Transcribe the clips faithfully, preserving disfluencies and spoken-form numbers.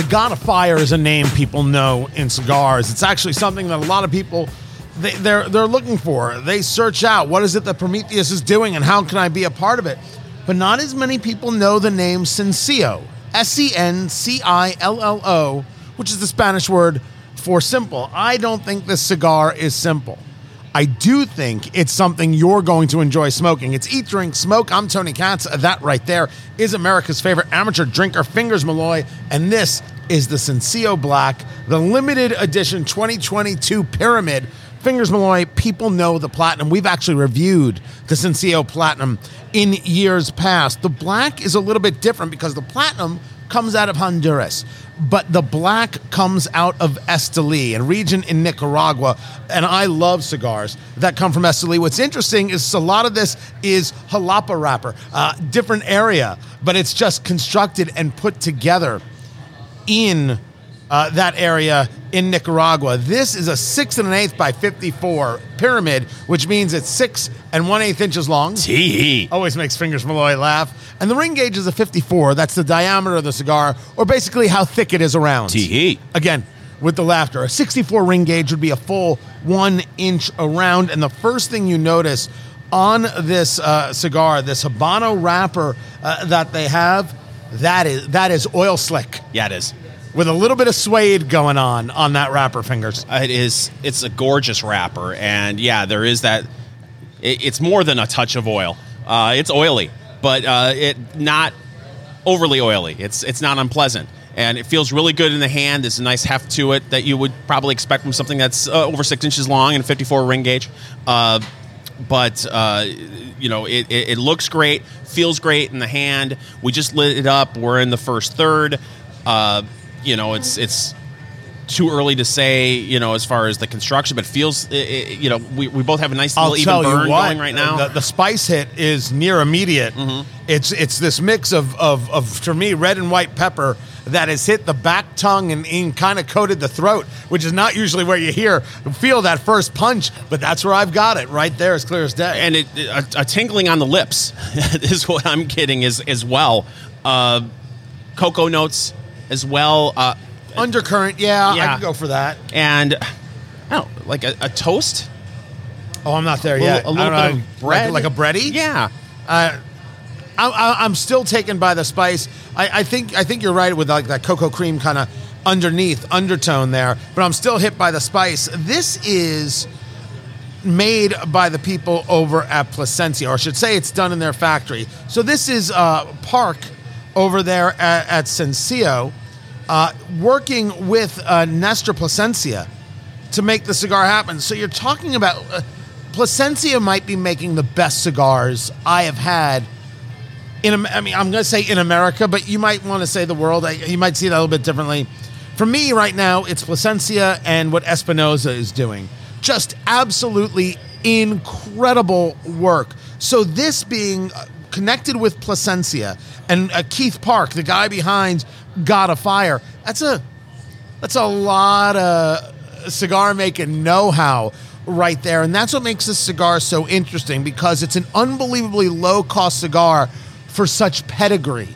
The God of Fire is a name people know in cigars. It's actually something that a lot of people, they, they're, they're looking for. They search out, what is it that Prometheus is doing and how can I be a part of it? But not as many people know the name Sincio, S E N C I L L O, which is the Spanish word for simple. I don't think this cigar is simple. I do think it's something you're going to enjoy smoking. It's Eat, Drink, Smoke. I'm Tony Katz. That right there is America's favorite amateur drinker, Fingers Malloy. And this is the Sincio Black, the limited edition twenty twenty-two Pyramid. Fingers Malloy, people know the Platinum. We've actually reviewed the Sincio Platinum in years past. The Black is a little bit different because the Platinum comes out of Honduras, but the Black comes out of Esteli, a region in Nicaragua, and I love cigars that come from Esteli. What's interesting is a lot of this is Jalapa wrapper, uh, different area, but it's just constructed and put together in uh, that area in Nicaragua. This is a six and an eighth by fifty-four pyramid, which means it's six and one eighth inches long. Gee. Always makes Fingers Malloy laugh. And the ring gauge is a fifty-four. That's the diameter of the cigar, or basically how thick it is around. Tee-hee. Again, with the laughter. A sixty-four ring gauge would be a full one inch around. And the first thing you notice on this uh, cigar, this Habano wrapper uh, that they have, that is that is oil slick. Yeah, it is. With a little bit of suede going on on that wrapper, Fingers. It is. It's a gorgeous wrapper. And yeah, there is that. It, it's more than a touch of oil. Uh, it's oily. But uh, it not overly oily. It's it's not unpleasant, and it feels really good in the hand. There's a nice heft to it that you would probably expect from something that's uh, over six inches long and fifty-four ring gauge. Uh, but uh, you know, it, it it looks great, feels great in the hand. We just lit it up. We're in the first third. Uh, you know, it's it's too early to say. You know, as far as the construction, but it feels. It, it, you know, we we both have a nice little I'll even burn what, going right now. The, the spice hit is near immediate. Mm-hmm. It's it's this mix of, of, of, for me, red and white pepper that has hit the back tongue and, and kind of coated the throat, which is not usually where you hear feel that first punch, but that's where I've got it right there, as clear as day. And it, a, a tingling on the lips is what I'm getting as as well. Uh, cocoa notes as well. Uh, Undercurrent, yeah, yeah, I could go for that. And I don't like a, a toast. Oh, I'm not there a yet. Little, a little I don't bit know, of bread, like, like a bready. Yeah. Uh, I, I, I'm still taken by the spice. I, I think I think you're right with like that cocoa cream kind of underneath undertone there, but I'm still hit by the spice. This is made by the people over at Plasencia, or I should say it's done in their factory. So this is uh, Park over there at, at Sincio, uh, working with uh, Nestor Plasencia to make the cigar happen. So you're talking about uh, Plasencia might be making the best cigars I have had. In, I mean, I'm going to say in America, but you might want to say the world. I, you might see that a little bit differently. For me right now, it's Plasencia and what Espinoza is doing. Just absolutely incredible work. So this being connected with Plasencia and uh, Keith Park, the guy behind God of Fire, that's a, that's a lot of cigar-making know-how right there. And that's what makes this cigar so interesting, because it's an unbelievably low-cost cigar for such pedigree.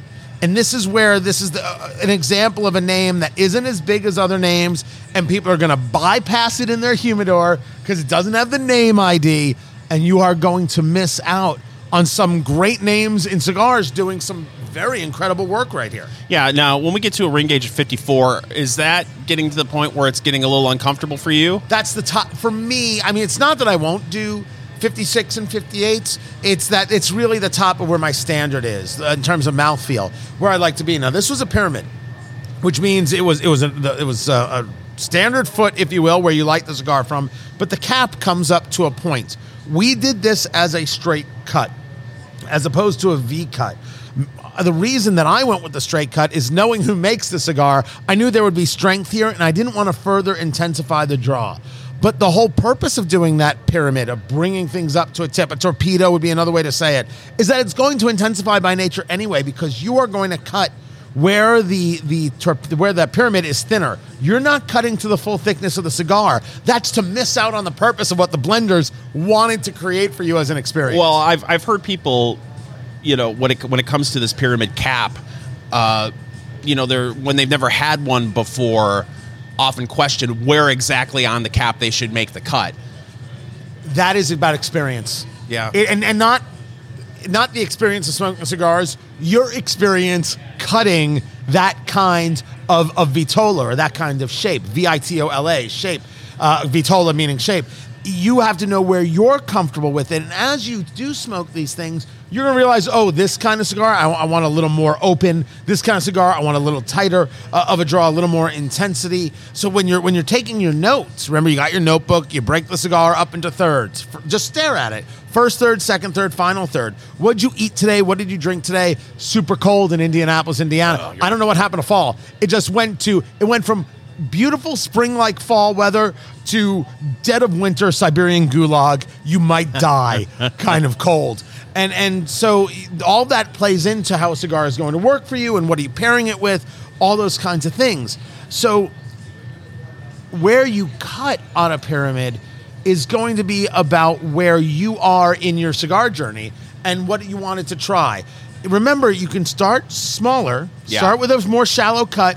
And this is where this is the, uh, an example of a name that isn't as big as other names, and people are going to bypass it in their humidor because it doesn't have the name I D, and you are going to miss out on some great names in cigars doing some very incredible work right here. Yeah, now, when we get to a ring gauge of fifty-four, is that getting to the point where it's getting a little uncomfortable for you? That's the top. For me, I mean, it's not that I won't do fifty-six and fifty-eights, it's that it's really the top of where my standard is in terms of mouthfeel, where I like to be. Now, this was a pyramid, which means it was it was a, it was a, a standard foot, if you will, where you light the cigar from, but the cap comes up to a point. We did this as a straight cut, as opposed to a V cut. The reason that I went with the straight cut is knowing who makes the cigar, I knew there would be strength here, and I didn't want to further intensify the draw. But the whole purpose of doing that pyramid, of bringing things up to a tip, a torpedo would be another way to say it, is that it's going to intensify by nature anyway, because you are going to cut where the the where that pyramid is thinner. You're not cutting to the full thickness of the cigar. That's to miss out on the purpose of what the blenders wanted to create for you as an experience. Well, I've I've heard people, you know, when it when it comes to this pyramid cap, uh, you know, they're when they've never had one before, often question where exactly on the cap they should make the cut. That is about experience. Yeah. It, and and not not the experience of smoking cigars, your experience cutting that kind of, of vitola or that kind of shape, V I T O L A, shape, uh, vitola meaning shape. You have to know where you're comfortable with it. And as you do smoke these things, you're going to realize, oh, this kind of cigar, I, I want a little more open. This kind of cigar, I want a little tighter uh, of a draw, a little more intensity. So when you're when you're taking your notes, remember you got your notebook, you break the cigar up into thirds. Just stare at it. First third, second third, final third. What'd you eat today? What did you drink today? Super cold in Indianapolis, Indiana. Oh, I don't know what happened to fall. It just went to, it went from beautiful spring-like fall weather to dead of winter Siberian gulag, you might die kind of cold. And and so all that plays into how a cigar is going to work for you and what are you pairing it with, all those kinds of things. So where you cut on a pyramid is going to be about where you are in your cigar journey and what you wanted to try. Remember, you can start smaller, yeah. start with a more shallow cut,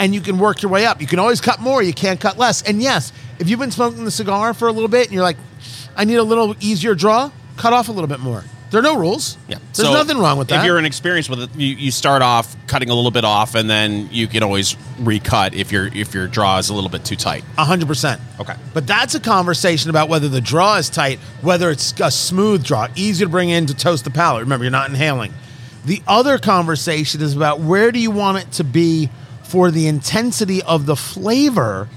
and you can work your way up. You can always cut more. You can't cut less. And yes, if you've been smoking the cigar for a little bit and you're like, I need a little easier draw, cut off a little bit more. There are no rules. Yeah. There's so nothing wrong with that. If you're inexperienced with it, you, you start off cutting a little bit off, and then you can always recut if, if your draw is a little bit too tight. one hundred percent. Okay. But that's a conversation about whether the draw is tight, whether it's a smooth draw, easy to bring in to toast the palate. Remember, you're not inhaling. The other conversation is about where do you want it to be for the intensity of the flavor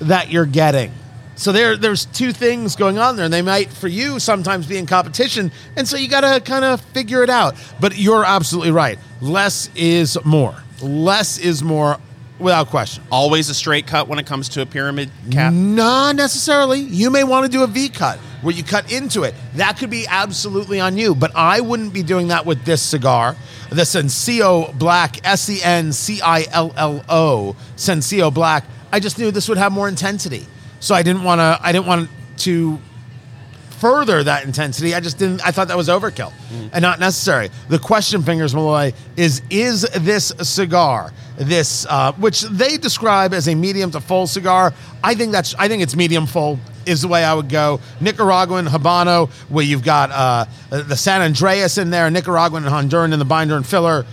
that you're getting. So there, there's two things going on there, and they might, for you, sometimes be in competition, and so you got to kind of figure it out. But you're absolutely right. Less is more. Less is more, without question. Always a straight cut when it comes to a pyramid cap? Not necessarily. You may want to do a V cut where you cut into it. That could be absolutely on you, but I wouldn't be doing that with this cigar. The Sincio Black, S E N C I L L O, Sincio Black. I just knew this would have more intensity. So I didn't want to I didn't want to further that intensity. I just didn't I thought that was overkill mm. and not necessary. The question, Fingers Malloy, is is this cigar, this uh, which they describe as a medium to full cigar. I think that's I think it's medium full. Is the way I would go. Nicaraguan Habano, where you've got uh, the San Andreas in there, Nicaraguan and Honduran in the binder and filler.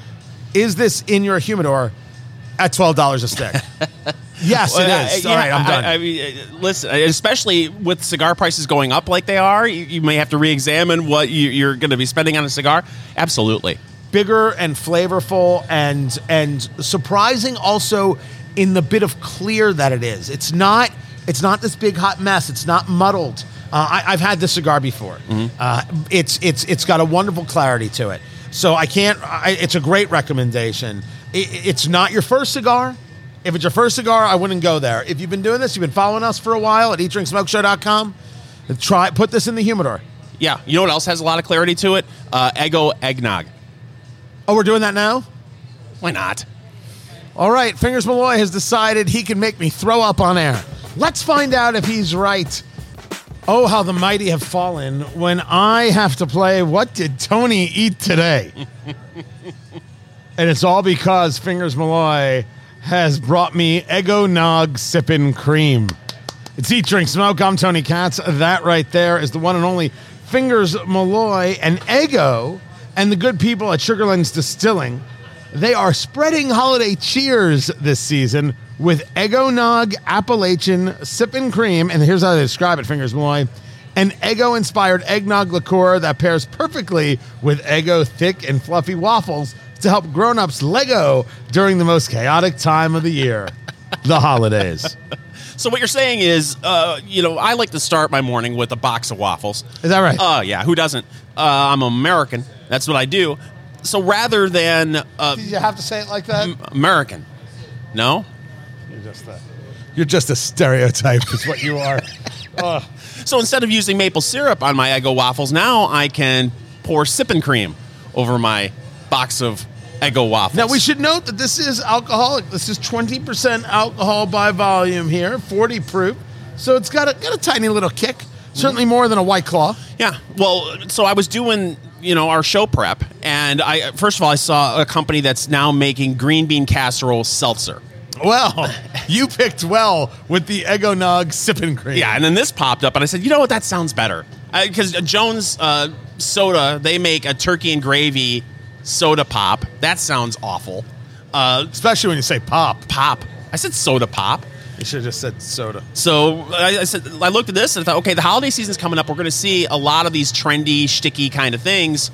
Is this in your humidor at twelve dollars a stick? Yes, well, it is. Uh, All yeah, right, I'm done. I, I mean, listen, especially with cigar prices going up like they are, you, you may have to re-examine what you, you're going to be spending on a cigar. Absolutely. Bigger and flavorful and and surprising also in the bit of clear that it is. It's not... It's not this big hot mess. It's not muddled. Uh, I, I've had this cigar before. Mm-hmm. Uh, it's it's it's got a wonderful clarity to it. So I can't. I, it's a great recommendation. It, it's not your first cigar. If it's your first cigar, I wouldn't go there. If you've been doing this, you've been following us for a while at eat drink smoke show dot com. Try put this in the humidor. Yeah. You know what else has a lot of clarity to it? Uh, Eggo eggnog. Oh, we're doing that now? Why not? All right. Fingers Malloy has decided he can make me throw up on air. Let's find out if he's right. Oh, how the mighty have fallen when I have to play What Did Tony Eat Today? And it's all because Fingers Malloy has brought me Eggnog Sippin' Cream. It's Eat, Drink, Smoke. I'm Tony Katz. That right there is the one and only Fingers Malloy and Eggo and the good people at Sugarlands Distilling. They are spreading holiday cheers this season with Eggnog Appalachian Sippin' Cream, and here's how they describe it, Fingers Malloy, an Eggo-inspired eggnog liqueur that pairs perfectly with Eggo thick and fluffy waffles to help grown-ups Lego during the most chaotic time of the year, the holidays. So what you're saying is, uh, you know, I like to start my morning with a box of waffles. Is that right? Oh, uh, yeah. Who doesn't? Uh, I'm American. That's what I do. So rather than... Uh, Did you have to say it like that? M- American. No? Just a, you're just a stereotype is what you are. uh. So instead of using maple syrup on my Eggo waffles, now I can pour sipping cream over my box of Eggo waffles. Now, we should note that this is alcoholic. This is twenty percent alcohol by volume here, forty proof. So it's got a, got a tiny little kick, certainly more than a White Claw. Yeah. Well, so I was doing you know, our show prep. And I, first of all, I saw a company that's now making green bean casserole seltzer. Well, you picked well with the Eggnog Sippin' Cream. Yeah, and then this popped up, and I said, you know what, that sounds better. Because Jones uh, Soda, they make a turkey and gravy soda pop. That sounds awful. Uh, Especially when you say pop. Pop. I said soda pop. You should have just said soda. So I, I said, I looked at this and I thought, okay, the holiday season's coming up. We're going to see a lot of these trendy, shticky kind of things.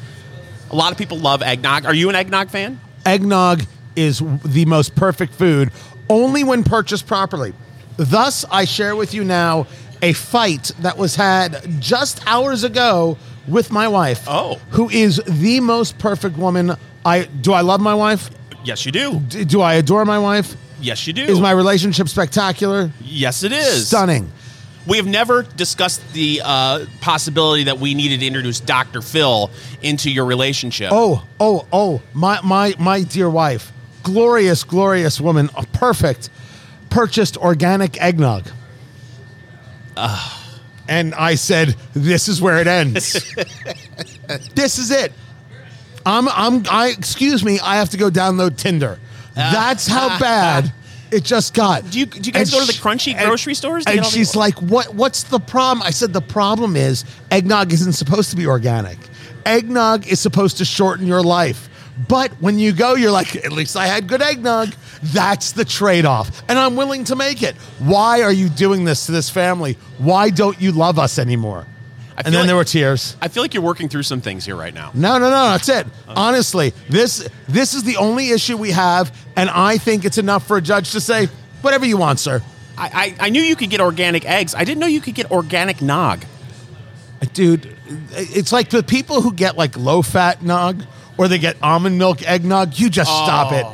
A lot of people love eggnog. Are you an eggnog fan? Eggnog is the most perfect food, only when purchased properly. Thus, I share with you now a fight that was had just hours ago with my wife. Oh. Who is the most perfect woman. I Do I love my wife? Yes, you do. D- do I adore my wife? Yes, you do. Is my relationship spectacular? Yes, it is. Stunning. We have never discussed the uh, possibility that we needed to introduce Doctor Phil into your relationship. Oh, oh, oh, my my, my dear wife. Glorious, glorious woman. Oh, perfect. Purchased organic eggnog. Uh. And I said, this is where it ends. This is it. I'm, I'm, I, excuse me, I have to go download Tinder. Uh, That's how uh, bad uh, it just got. Do you, do you guys and go to the crunchy she, grocery and, stores? And she's like, "What? What's the problem?" I said, the problem is eggnog isn't supposed to be organic. Eggnog is supposed to shorten your life. But when you go, you're like, at least I had good eggnog. That's the trade-off. And I'm willing to make it. Why are you doing this to this family? Why don't you love us anymore? And then like, there were tears. I feel like you're working through some things here right now. No, no, no, that's it. Okay. Honestly, this this is the only issue we have, and I think it's enough for a judge to say, whatever you want, sir. I, I, I knew you could get organic eggs. I didn't know you could get organic nog. Dude, it's like the people who get like low-fat nog or they get almond milk eggnog, you just oh. stop it.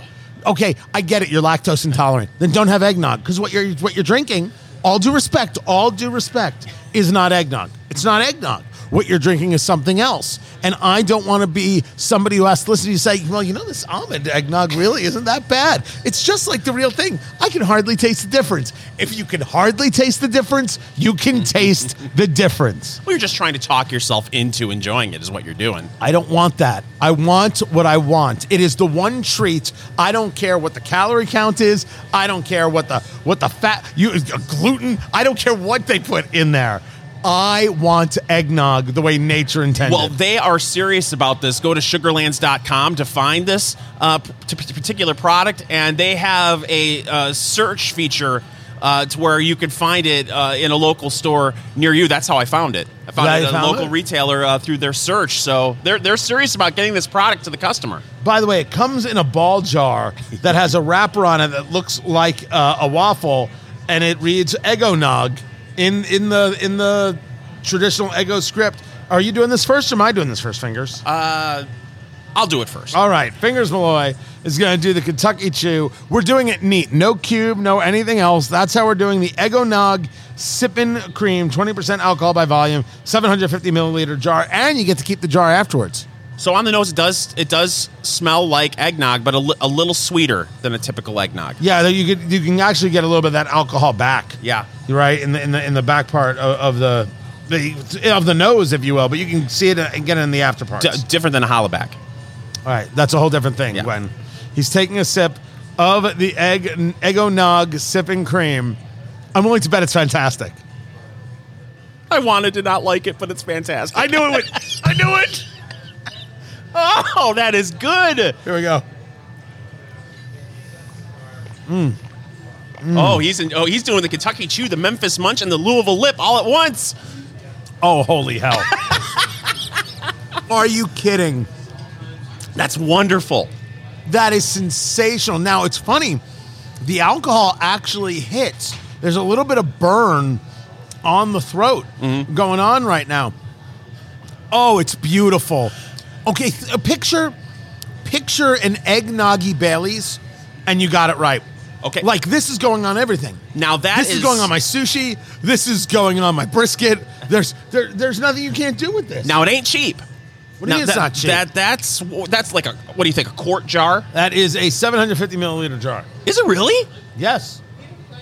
Okay, I get it. You're lactose intolerant. Then don't have eggnog because what you're what you're drinking, all due respect, all due respect, is not eggnog. It's not eggnog. What you're drinking is something else. And I don't want to be somebody who has to listen to you say, well, you know, this almond eggnog really isn't that bad. It's just like the real thing. I can hardly taste the difference. If you can hardly taste the difference, you can taste the difference. Well, you're just trying to talk yourself into enjoying it is what you're doing. I don't want that. I want what I want. It is the one treat. I don't care what the calorie count is. I don't care what the what the fat, you gluten. I don't care what they put in there. I want eggnog the way nature intended. Well, they are serious about this. Go to sugarlands dot com to find this uh, p- p- particular product, and they have a uh, search feature uh, to where you can find it uh, in a local store near you. That's how I found it. I found that it at a local it? retailer uh, through their search. So they're they're serious about getting this product to the customer. By the way, it comes in a ball jar that has a wrapper on it that looks like uh, a waffle, and it reads Eggonog. In in the in the traditional Eggo script. Are you doing this first or am I doing this first, Fingers? Uh, I'll do it first. All right. Fingers Malloy is going to do the Kentucky Chew. We're doing it neat. No cube, no anything else. That's how we're doing the Eggnog Sippin' Cream, twenty percent alcohol by volume, seven hundred fifty milliliter jar, and you get to keep the jar afterwards. So on the nose, it does it does smell like eggnog, but a, li- a little sweeter than a typical eggnog. Yeah, you could, you can actually get a little bit of that alcohol back. Yeah, right in the in the in the back part of, of the, the of the nose, if you will. But you can see it and get it in the after parts. D- different than a hollaback. All right, that's a whole different thing. Yeah. Gwen, he's taking a sip of the egg Eggonog Sippin' Cream. I'm willing to bet it's fantastic. I wanted to not like it, but it's fantastic. I knew it would. I knew it. Oh, that is good. Here we go. Mm. Mm. Oh, he's in, oh, he's doing the Kentucky Chew, the Memphis Munch, and the Louisville Lip all at once. Oh, holy hell. Are you kidding? That's wonderful. That is sensational. Now, it's funny. The alcohol actually hits. There's a little bit of burn on the throat mm-hmm. going on right now. Oh, it's beautiful. Okay, th- picture picture an eggnoggy Bailey's, and you got it right. Okay. Like, this is going on everything. Now that this is... This is going on my sushi. This is going on my brisket. There's there, there's nothing you can't do with this. Now, it ain't cheap. What do you mean that, it's not cheap? That, that's, that's like a, what do you think, a quart jar? That is a seven hundred fifty milliliter jar. Is it really? Yes.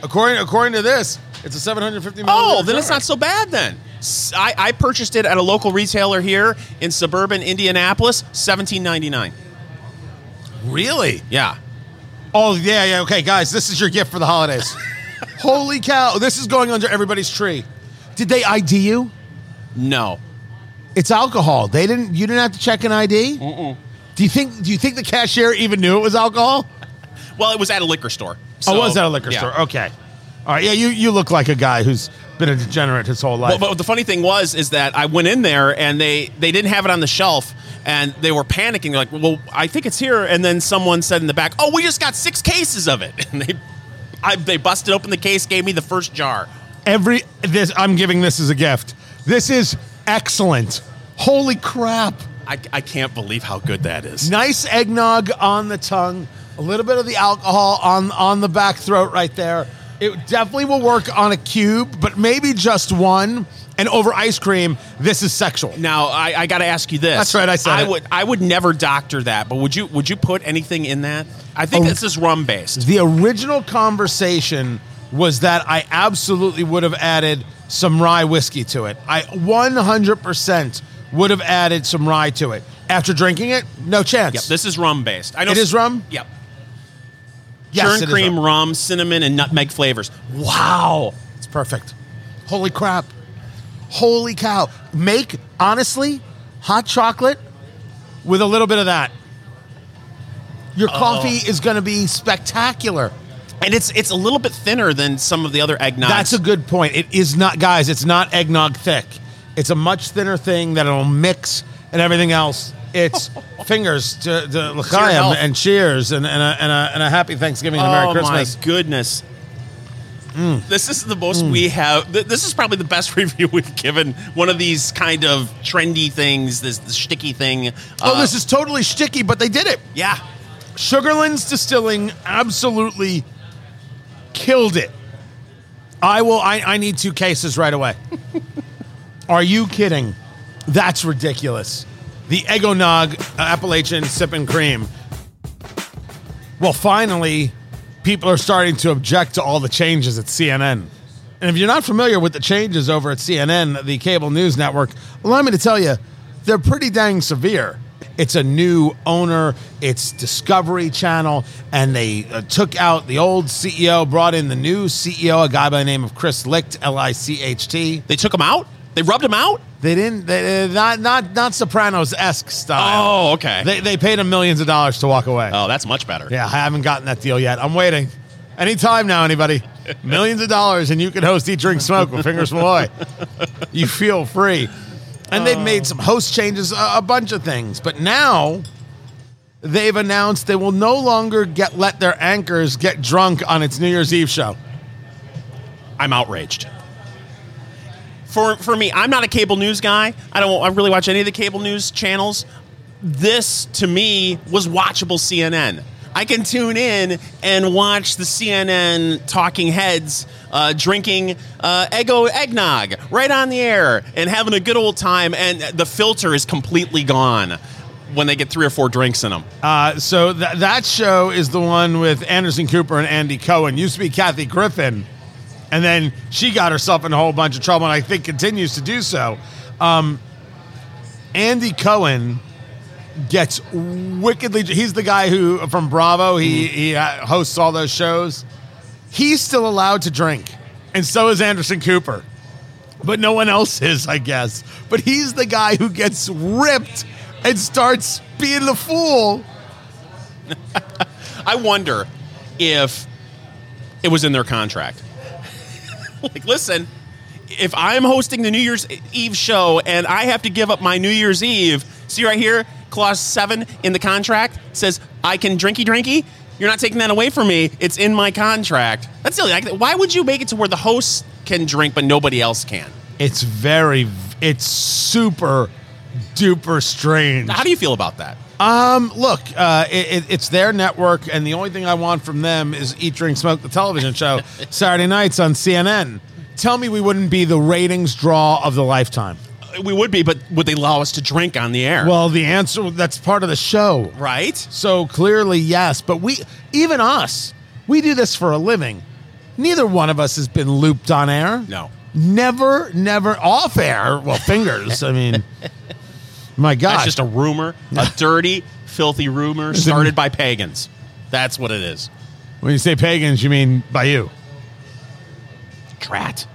According according to this, it's a seven hundred fifty milliliter jar. Oh, then it's not so bad then. I, I purchased it at a local retailer here in suburban Indianapolis, seventeen ninety-nine. Really? Yeah. Oh, yeah, yeah. Okay, guys, this is your gift for the holidays. Holy cow. This is going under everybody's tree. Did they I D you? No. It's alcohol. They didn't. You didn't have to check an I D? Mm-mm. Do you think Do you think the cashier even knew it was alcohol? Well, it was at a liquor store. So, oh, it was at a liquor yeah. store. Okay. All right. Yeah, you, you look like a guy who's been a degenerate his whole life. Well, but the funny thing was is that I went in there, and they, they didn't have it on the shelf, and they were panicking. They're like, well, I think it's here. And then someone said in the back, oh, we just got six cases of it. And they I, they busted open the case, gave me the first jar. Every this I'm giving this as a gift. This is excellent. Holy crap. I, I can't believe how good that is. Nice eggnog on the tongue. A little bit of the alcohol on, on the back throat right there. It definitely will work on a cube, but maybe just one. And over ice cream, this is sexual. Now, I, I got to ask you this. That's right, I said I it. Would, I would never doctor that, but would you would you put anything in that? I think oh, this is rum-based. The original conversation was that I absolutely would have added some rye whiskey to it. I one hundred percent would have added some rye to it. After drinking it, no chance. Yep, this is rum-based. I know it is rum? Yep. Yes, churn cream, rum, cinnamon, and nutmeg flavors. Wow. It's perfect. Holy crap. Holy cow. Make, honestly, hot chocolate with a little bit of that. Your Uh-oh. coffee is going to be spectacular. And it's it's a little bit thinner than some of the other eggnogs. That's a good point. It is not, guys, it's not eggnog thick. It's a much thinner thing that it'll mix and everything else. It's fingers to, to l'chaim and cheers and, and, a, and, a, and a happy Thanksgiving and a Merry oh Christmas. Oh, my goodness. Mm. This is the most mm. we have. Th- this is probably the best review we've given. One of these kind of trendy things, this, this shticky thing. Uh, oh, this is totally shticky, but they did it. Yeah. Sugarlands Distilling absolutely killed it. I will. I, I need two cases right away. Are you kidding? That's ridiculous. The Eggnog Appalachian Sippin' Cream. Well, finally, people are starting to object to all the changes at C N N. And if you're not familiar with the changes over at C N N, the cable news network, allow me to tell you, they're pretty dang severe. It's a new owner, it's Discovery Channel, and they uh, took out the old C E O, brought in the new C E O, a guy by the name of Chris Licht, L I C H T. They took him out? They rubbed him out? They didn't. They, not not not Sopranos-esque style. Oh, okay. They they paid him millions of dollars to walk away. Oh, that's much better. Yeah, I haven't gotten that deal yet. I'm waiting. Anytime now, anybody. Millions of dollars, and you can host Eat, Drink, Smoke with Fingers Malloy. You feel free. And they've made some host changes, a, a bunch of things. But now they've announced they will no longer get let their anchors get drunk on its New Year's Eve show. I'm outraged. For for me, I'm not a cable news guy. I don't I really watch any of the cable news channels. This, to me, was watchable C N N. I can tune in and watch the C N N talking heads uh, drinking uh, Eggo eggnog right on the air and having a good old time, and the filter is completely gone when they get three or four drinks in them. Uh, so th- that show is the one with Anderson Cooper and Andy Cohen. Used to be Kathy Griffin. And then she got herself in a whole bunch of trouble, and I think continues to do so. Um, Andy Cohen gets wickedly... He's the guy who from Bravo. He, he hosts all those shows. He's still allowed to drink, and so is Anderson Cooper. But no one else is, I guess. But he's the guy who gets ripped and starts being the fool. I wonder if it was in their contract. Like, listen, if I'm hosting the New Year's Eve show and I have to give up my New Year's Eve, see right here, clause seven in the contract says I can drinky drinky. You're not taking that away from me. It's in my contract. That's silly. Like, why would you make it to where the hosts can drink but nobody else can? It's very, it's super duper strange. How do you feel about that? Um, look, uh, it, it, it's their network, and the only thing I want from them is Eat, Drink, Smoke, the television show, Saturday nights on C N N. Tell me we wouldn't be the ratings draw of the lifetime. We would be, but would they allow us to drink on the air? Well, the answer, that's part of the show. Right. So clearly, yes, but we, even us, we do this for a living. Neither one of us has been looped on air. No. Never, never off air. Well, Fingers. I mean, my God. That's just a rumor, a dirty, filthy rumor started by pagans. That's what it is. When you say pagans, you mean by you. Drat.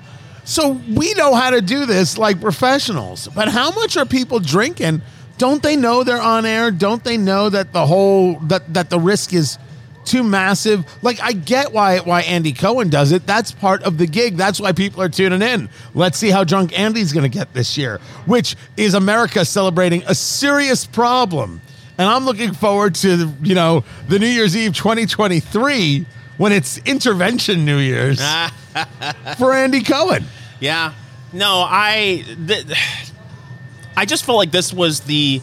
So we know how to do this like professionals, but how much are people drinking? Don't they know they're on air? Don't they know that the whole that, that the risk is too massive? Like, I get why why Andy Cohen does it. That's part of the gig. That's why people are tuning in. Let's see how drunk Andy's going to get this year, which is America celebrating a serious problem. And I'm looking forward to, you know, the New Year's Eve twenty twenty-three when it's Intervention New Year's for Andy Cohen. Yeah. No, I th- I just felt like this was the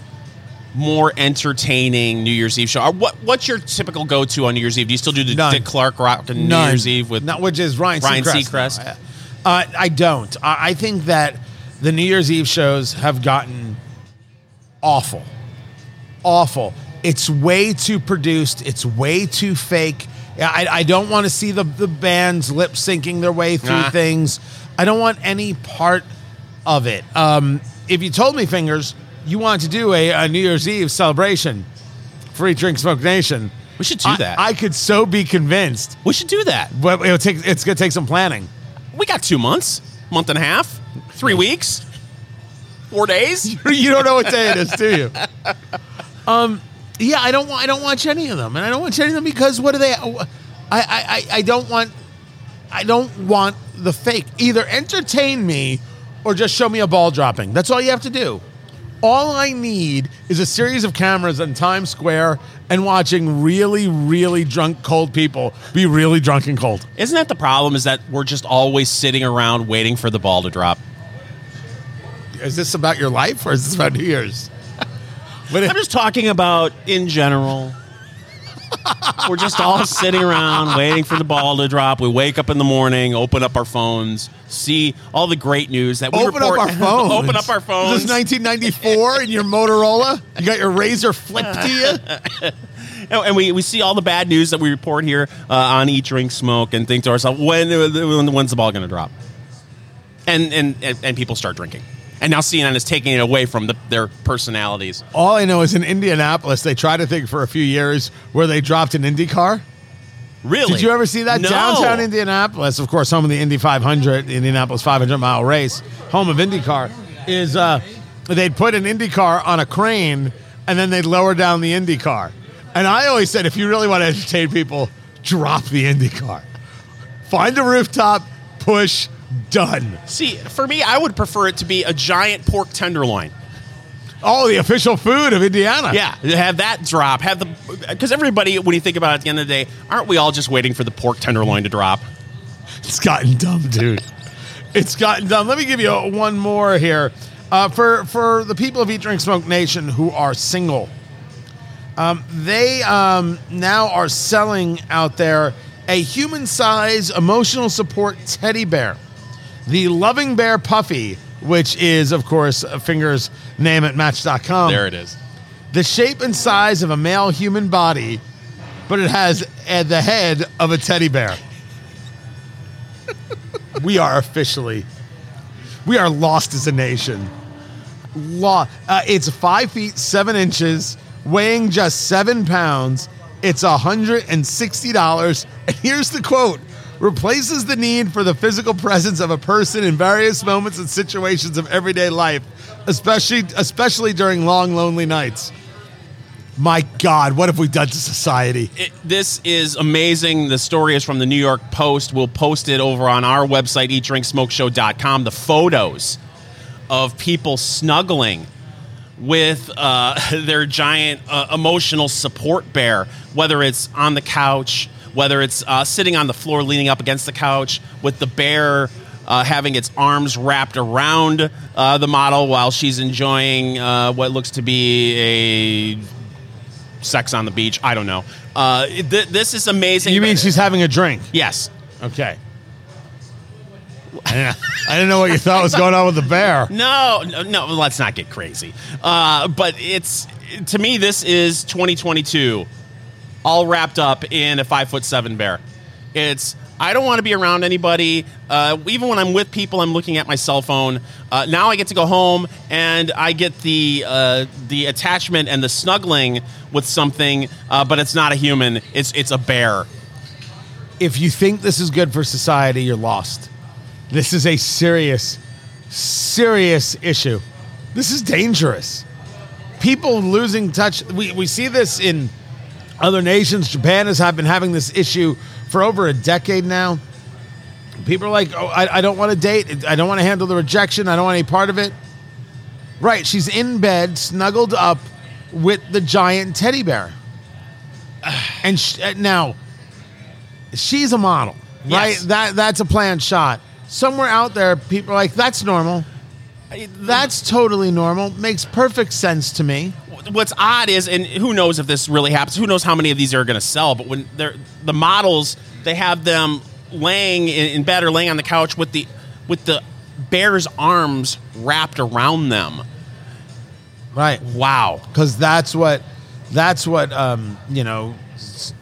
more entertaining New Year's Eve show. What What's your typical go-to on New Year's Eve? Do you still do the None. Dick Clark rock on New None. Year's Eve with Not, which is Ryan, Ryan Seacrest? Seacrest. No, I, uh, I don't. I, I think that the New Year's Eve shows have gotten awful. Awful. It's way too produced. It's way too fake. I, I don't want to see the, the bands lip syncing their way through nah. things. I don't want any part of it. Um, if you told me, Fingers, you want to do a, a New Year's Eve celebration for Eat, Drink, Smoke Nation, we should do I, that. I could so be convinced. We should do that. But it'll take, it's going to take some planning. We got two months, month and a half, three weeks, four days. You don't know what day it is, do you? Um. Yeah, I don't want. I don't watch any of them, and I don't watch any of them because what do they? I, I, I don't want. I don't want the fake. Either entertain me, or just show me a ball dropping. That's all you have to do. All I need is a series of cameras in Times Square and watching really, really drunk, cold people be really drunk and cold. Isn't that the problem? Is that we're just always sitting around waiting for the ball to drop? Is this about your life, or is this about New Year's? But I'm just talking about in general. We're just all sitting around waiting for the ball to drop. We wake up in the morning, open up our phones, see all the great news that we open report. Open up our phones. Open up our phones. Is this nineteen ninety-four in your Motorola? You got your razor flipped to you? And we, we see all the bad news that we report here uh, on Eat, Drink, Smoke, and think to ourselves, when, when when's the ball going to drop? And, and, and, and people start drinking. And now C N N is taking it away from the, their personalities. All I know is in Indianapolis, they tried a thing for a few years where they dropped an Indy car. Really? Did you ever see that? No. Downtown Indianapolis, of course, home of the Indy five hundred, Indianapolis five hundred mile race, home of IndyCar, is uh, they'd put an Indy car on a crane and then they'd lower down the Indy car. And I always said, if you really want to entertain people, drop the Indy car. Find a rooftop, push, done. See, for me, I would prefer it to be a giant pork tenderloin. Oh, the official food of Indiana. Yeah, have that drop. Have the because everybody, when you think about it, at the end of the day, aren't we all just waiting for the pork tenderloin to drop? It's gotten dumb, dude. It's gotten dumb. Let me give you a, one more here uh, for for the people of Eat, Drink, Smoke Nation who are single. Um, they um, now are selling out there a human-sized emotional support teddy bear. The Loving Bear Puffy, which is, of course, Fingers' name at Match dot com. There it is. The shape and size of a male human body, but it has uh, the head of a teddy bear. We are officially, we are lost as a nation. Lo- uh, it's five feet, seven inches, weighing just seven pounds. It's one hundred sixty dollars. And here's the quote. Replaces the need for the physical presence of a person in various moments and situations of everyday life, especially especially during long, lonely nights. My God, what have we done to society? It, this is amazing. The story is from the New York Post. We'll post it over on our website, eat drink smoke show dot com. The photos of people snuggling with uh, their giant uh, emotional support bear, whether it's on the couch, whether it's uh, sitting on the floor, leaning up against the couch, with the bear uh, having its arms wrapped around uh, the model while she's enjoying uh, what looks to be a sex on the beach. I don't know. Uh, th- this is amazing. You mean she's having a drink? Yes. Okay. I didn't know what you thought was going on with the bear. No, no, no let's not get crazy. Uh, but it's to me, this is twenty twenty-two. All wrapped up in a five foot seven bear. It's I don't want to be around anybody. Uh, even when I'm with people, I'm looking at my cell phone. Uh, now I get to go home and I get the uh, the attachment and the snuggling with something, uh, but it's not a human. It's it's a bear. If you think this is good for society, you're lost. This is a serious, serious issue. This is dangerous. People losing touch. We, we see this in other nations. Japan has been having this issue for over a decade now. People are like, oh, I, I don't want to date. I don't want to handle the rejection. I don't want any part of it. Right. She's in bed, snuggled up with the giant teddy bear. And sh- now she's a model, right? Yes. That That's a planned shot. Somewhere out there, people are like, that's normal. That's totally normal. Makes perfect sense to me. What's odd is, and who knows if this really happens, who knows how many of these are going to sell, but when they're the models, they have them laying in bed or laying on the couch with the with the bear's arms wrapped around them. Right. Wow. Because that's what, that's what um, you know,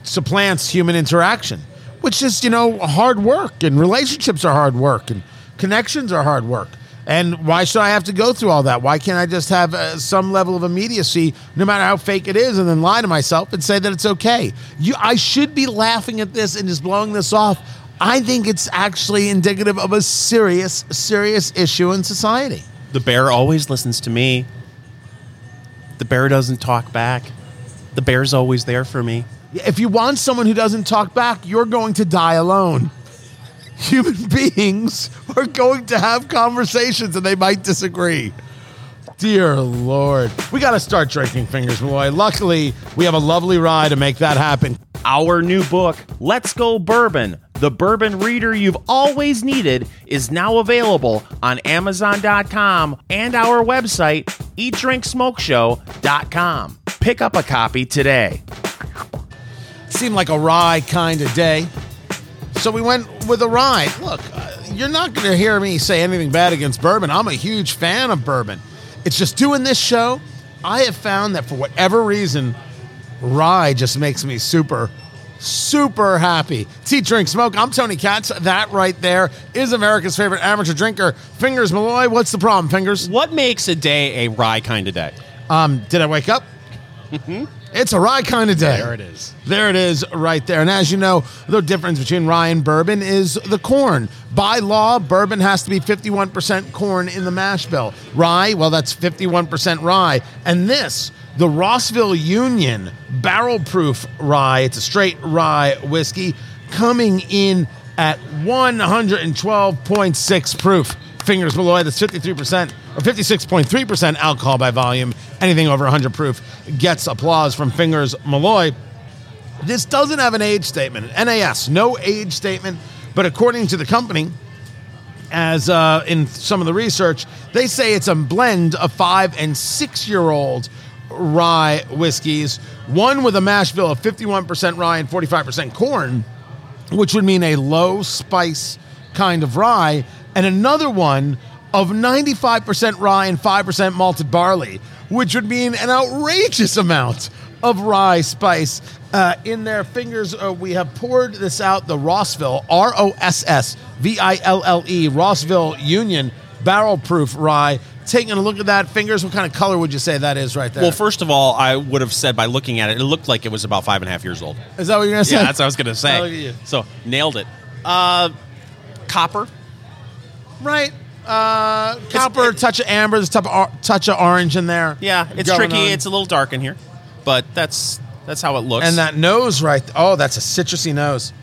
supplants human interaction, which is, you know, hard work, and relationships are hard work, and connections are hard work. And why should I have to go through all that? Why can't I just have uh, some level of immediacy, no matter how fake it is, and then lie to myself and say that it's okay? You, I should be laughing at this and just blowing this off. I think it's actually indicative of a serious, serious issue in society. The bear always listens to me. The bear doesn't talk back. The bear's always there for me. If you want someone who doesn't talk back, you're going to die alone. Human beings are going to have conversations and they might disagree. Dear Lord. We got to start drinking, Fingers Malloy. Luckily, we have a lovely ride to make that happen. Our new book, Let's Go Bourbon, the bourbon reader you've always needed, is now available on Amazon dot com and our website, Eat Drink Smoke Show dot com. Pick up a copy today. Seemed like a rye kind of day. So we went with a ride. Look, uh, you're not going to hear me say anything bad against bourbon. I'm a huge fan of bourbon. It's just doing this show, I have found that for whatever reason, rye just makes me super, super happy. It's Eat, Drink, Smoke. I'm Tony Katz. That right there is America's favorite amateur drinker, Fingers Malloy. What's the problem, Fingers? What makes a day a rye kind of day? Um, did I wake up? Mm-hmm. It's a rye kind of day. There it is. There it is right there. And as you know, the difference between rye and bourbon is the corn. By law, bourbon has to be fifty-one percent corn in the mash bill. Rye, well, that's fifty-one percent rye. And this, the Rossville Union Barrel Proof Rye, it's a straight rye whiskey, coming in at one hundred twelve point six proof. Fingers Malloy, that's fifty-three percent or fifty-six point three percent alcohol by volume. Anything over one hundred proof gets applause from Fingers Malloy. This doesn't have an age statement, an N A S, no age statement. But according to the company, as uh, in some of the research, they say it's a blend of five and six-year-old rye whiskeys, one with a mash bill of fifty-one percent rye and forty-five percent corn, which would mean a low-spice kind of rye, and another one of ninety-five percent rye and five percent malted barley, which would mean an outrageous amount of rye spice uh, in their Fingers. Uh, we have poured this out, the Rossville, R O S S V I L L E, Rossville Union Barrel Proof Rye. Taking a look at that, Fingers, what kind of color would you say that is right there? Well, first of all, I would have said by looking at it, it looked like it was about five and a half years old. Is that what you're going to say? Yeah, that's what I was going to say. So, nailed it. Uh, copper. Right. Uh, copper, it, touch of amber, there's a touch of orange in there. Yeah, it's tricky. On. It's a little dark in here, but that's that's how it looks. And that nose right th- Oh, that's a citrusy nose.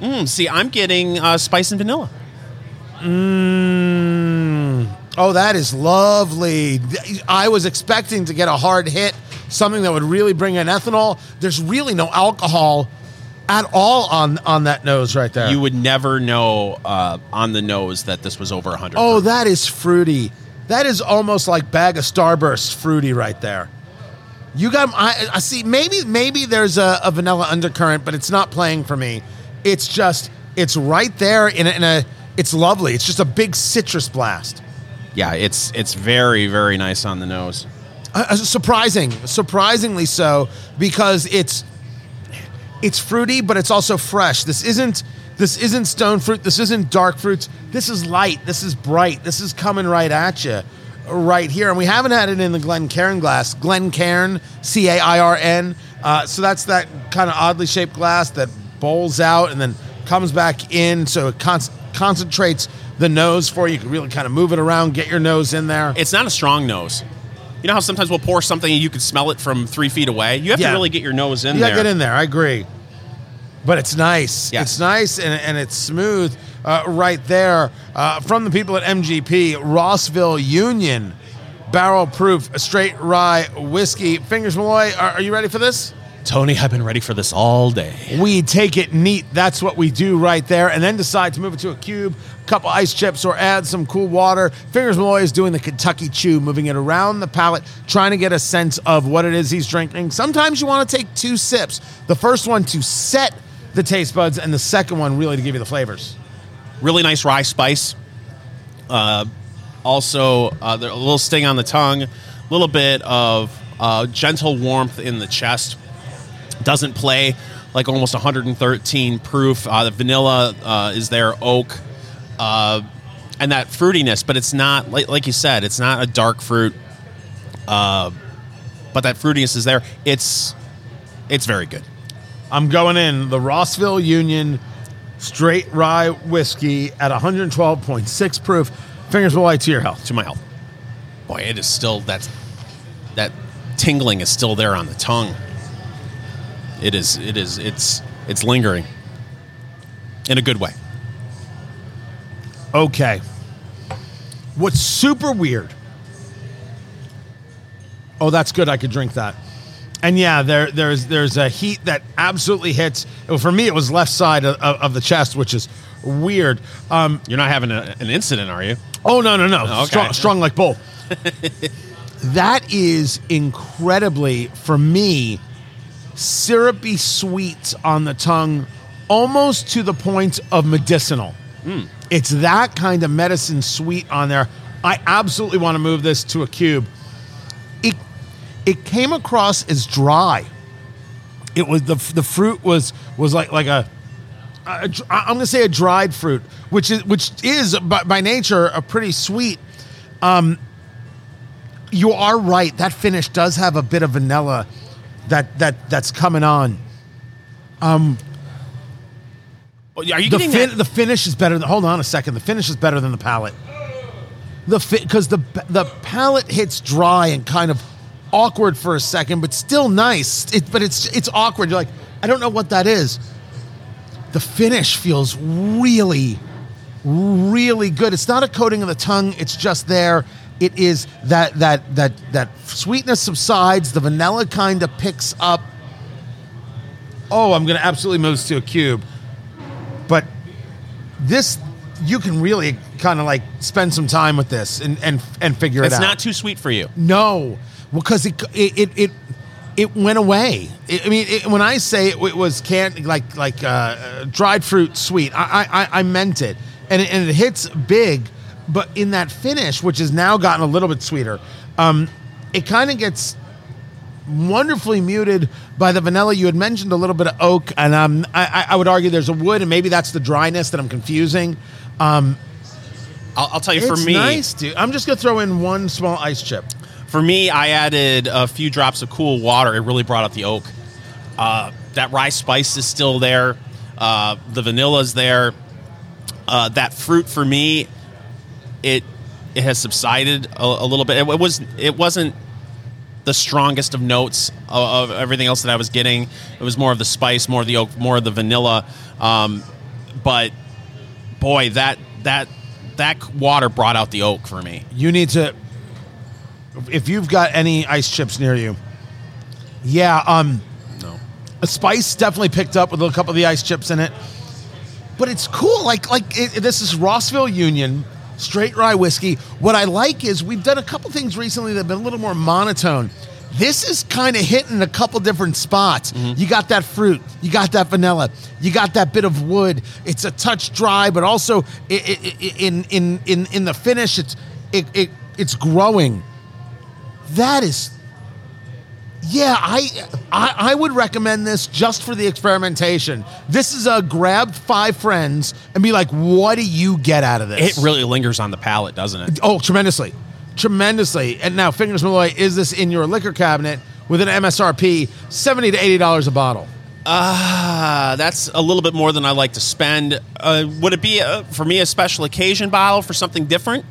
Mm, see, I'm getting uh, spice and vanilla. Mm. Oh, that is lovely. I was expecting to get a hard hit, something that would really bring in ethanol. There's really no alcohol at all on, on that nose right there. You would never know uh, on the nose that this was over one hundred. Oh, that is fruity. That is almost like bag of Starburst fruity right there. You got, I, I see, maybe maybe there's a, a vanilla undercurrent, but it's not playing for me. It's just, it's right there in a, in a, it's lovely. It's just a big citrus blast. Yeah, it's it's very, very nice on the nose. Uh, surprising, surprisingly so, because it's, It's fruity, but it's also fresh. This isn't This isn't stone fruit. This isn't dark fruits. This is light. This is bright. This is coming right at you right here. And we haven't had it in the Glencairn glass. Glencairn, C A I R N. Uh, so that's that kind of oddly shaped glass that bowls out and then comes back in, so it con- concentrates the nose for you. You can really kind of move it around, get your nose in there. It's not a strong nose. You know how sometimes we'll pour something and you can smell it from three feet away? You have yeah. to really get your nose in you there. Yeah, get in there. I agree. But it's nice. Yes. It's nice, and, and it's smooth uh, right there. Uh, from the people at M G P, Rossville Union, barrel-proof, straight rye whiskey. Fingers Malloy, are, are you ready for this? Tony, I've been ready for this all day. We take it neat. That's what we do right there, and then decide to move it to a cube, a couple ice chips, or add some cool water. Fingers Malloy is doing the Kentucky Chew, moving it around the palate, trying to get a sense of what it is he's drinking. Sometimes you want to take two sips. The first one to set the taste buds, and the second one really to give you the flavors. Really nice rye spice. Uh, also, uh, a little sting on the tongue, a little bit of uh, gentle warmth in the chest. Doesn't play like almost one hundred thirteen proof. Uh, the vanilla uh, is there, oak, uh, and that fruitiness, but it's not, like, like you said, it's not a dark fruit, uh, but that fruitiness is there. It's it's very good. I'm going in the Rossville Union straight rye whiskey at one twelve point six proof. Fingers will lie to your health. To my health. Boy, it is still, that's, that tingling is still there on the tongue. It is, it is, it's, it's lingering in a good way. Okay. What's super weird? Oh, that's good. I could drink that. And yeah, there, there's, there's a heat that absolutely hits. For me, it was left side of, of the chest, which is weird. Um, You're not having a, an incident, are you? Oh, no, no, no. Oh, okay. Strong, strong like bull. That is incredibly, for me, syrupy sweets on the tongue, almost to the point of medicinal. Mm. It's that kind of medicine sweet on there. I absolutely want to move this to a cube. It it came across as dry. It was the the fruit was was like like a, a, a I'm gonna say a dried fruit, which is which is by, by nature a pretty sweet. Um, you are right. That finish does have a bit of vanilla. That that that's coming on. Um, are you the, getting fin- that? The finish is better. Than, hold on a second. The finish is better than the palate. The because fi- the the palate hits dry and kind of awkward for a second, but still nice. It, but it's it's awkward. You're like, I don't know what that is. The finish feels really, really good. It's not a coating of the tongue. It's just there. It is that that that that sweetness subsides. The vanilla kind of picks up. Oh, I'm going to absolutely move to a cube. But this, you can really kind of like spend some time with this and and, and figure it's it out. It's not too sweet for you. No, because it it it it went away. It, I mean, it, when I say it, it was can't like like uh, dried fruit sweet, I I I meant it, and it, and it hits big. But in that finish, which has now gotten a little bit sweeter, um, it kind of gets wonderfully muted by the vanilla. You had mentioned a little bit of oak, and um, I, I would argue there's a wood, and maybe that's the dryness that I'm confusing. Um, I'll, I'll tell you, for me, it's nice, dude. I'm just going to throw in one small ice chip. For me, I added a few drops of cool water. It really brought up the oak. Uh, that rye spice is still there. Uh, the vanilla's there. Uh, that fruit, for me... It it has subsided a, a little bit. It, it was it wasn't the strongest of notes of, of everything else that I was getting. It was more of the spice, more of the oak, more of the vanilla. Um, but boy, that that that water brought out the oak for me. You need to, if you've got any ice chips near you. Yeah, um, no. A spice definitely picked up with a couple of the ice chips in it. But it's cool. Like like it, this is Rossville Union. Straight rye whiskey. What I like is we've done a couple things recently that have been a little more monotone. This is kind of hitting a couple different spots. Mm-hmm. You got that fruit. You got that vanilla. You got that bit of wood. It's a touch dry, but also it, it, it, in in in in the finish, it's it, it it's growing. That is Yeah, I, I I would recommend this just for the experimentation. This is a grab five friends and be like, what do you get out of this? It really lingers on the palate, doesn't it? Oh, tremendously. Tremendously. And now, Fingers Malloy, is this in your liquor cabinet with an M S R P, seventy to eighty dollars a bottle? Ah, uh, that's a little bit more than I like to spend. Uh, would it be, a, for me, a special occasion bottle for something different?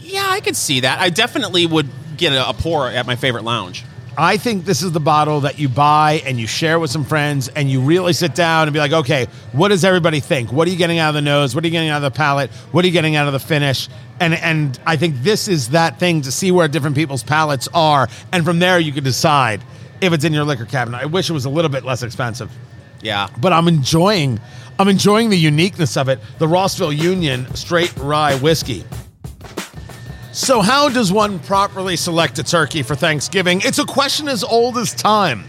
Yeah, I could see that. I definitely would get a, a pour at my favorite lounge. I think this is the bottle that you buy and you share with some friends and you really sit down and be like, okay, what does everybody think? What are you getting out of the nose? What are you getting out of the palate? What are you getting out of the finish? And and I think this is that thing to see where different people's palates are. And from there, you can decide if it's in your liquor cabinet. I wish it was a little bit less expensive. Yeah. But I'm enjoying, I'm enjoying the uniqueness of it. The Rossville Union Straight Rye Whiskey. So how does one properly select a turkey for Thanksgiving? It's a question as old as time.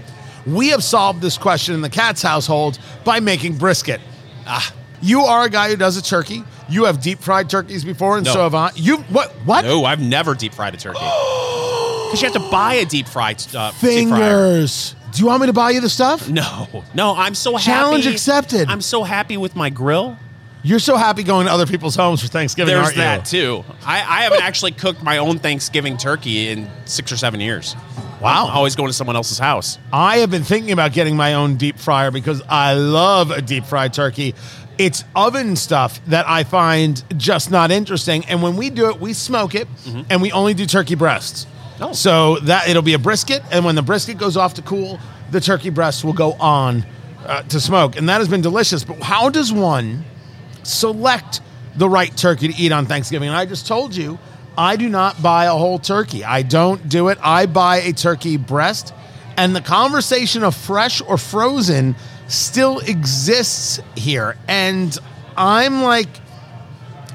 We have solved this question in the Katz household by making brisket. Ah, you are a guy who does a turkey. You have deep fried turkeys before, and no. so have I. You what? What? No, I've never deep fried a turkey. Because you have to buy a deep fried uh, Fingers. Deep fryer. Do you want me to buy you the stuff? No, no. I'm so happy. Challenge accepted. I'm so happy with my grill. You're so happy going to other people's homes for Thanksgiving, aren't you? There's that, too. I, I haven't actually cooked my own Thanksgiving turkey in six or seven years. Wow. I'm always going to someone else's house. I have been thinking about getting my own deep fryer because I love a deep fried turkey. It's oven stuff that I find just not interesting. And when we do it, we smoke it, mm-hmm. and we only do turkey breasts. Oh. So that it'll be a brisket, and when the brisket goes off to cool, the turkey breasts will go on uh, to smoke. And that has been delicious. But how does one select the right turkey to eat on Thanksgiving? And I just told you, I do not buy a whole turkey. I don't do it. I buy a turkey breast. And the conversation of fresh or frozen still exists here. And I'm like,